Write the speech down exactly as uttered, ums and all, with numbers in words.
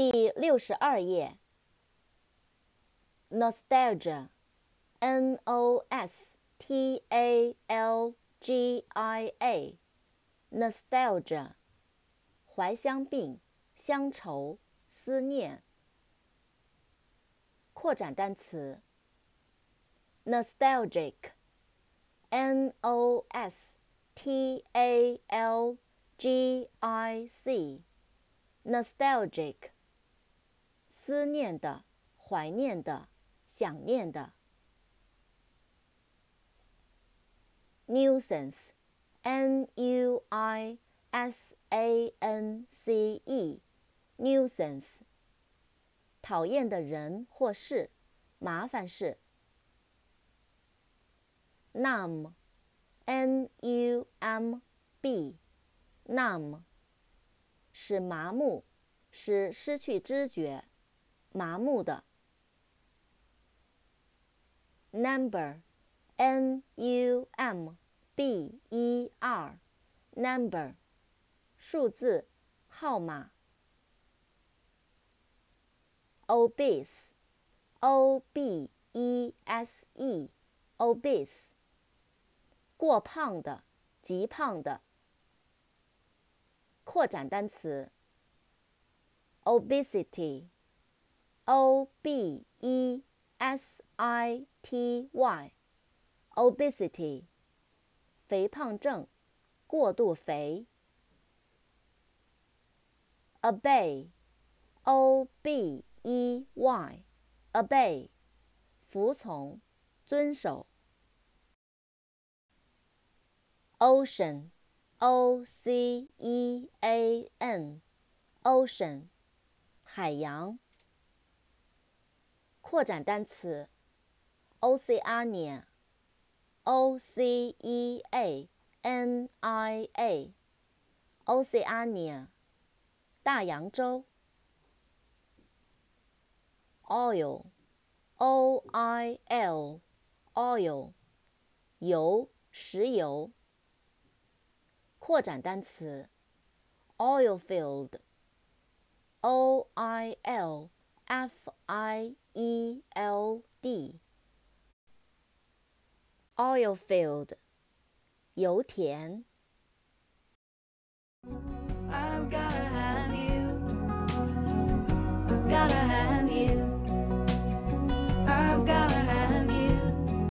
第六十二页。Nostalgia，N O S T A L G I A，Nostalgia， 怀乡病、乡愁、思念。扩展单词 Nostalgic，N O S T A L G I C，Nostalgic， 思念的、怀念的、想念的。Nuisance，N U I S A N C E，Nuisance， 讨厌的人或事，麻烦事。Numb，N U M B，Numb， 使麻木，使失去知觉，麻木的。Number，N U M B E R，Number， 数字，号码。Obese，O B E S E，Obese， 过胖的，极胖的。扩展单词 Obesity，O B E S I T Y，Obesity， 肥胖症，过度肥。Obey，O B E Y，Obey， 服从，遵守。Ocean，O C E A N，Ocean， 海洋。扩展单词 Oceania，O C E A N I A，Oceania， 大洋洲。Oil，O I L，Oil， 油，石油。扩展单词 Oil field，O I L F I E L D，Oil field， 油田。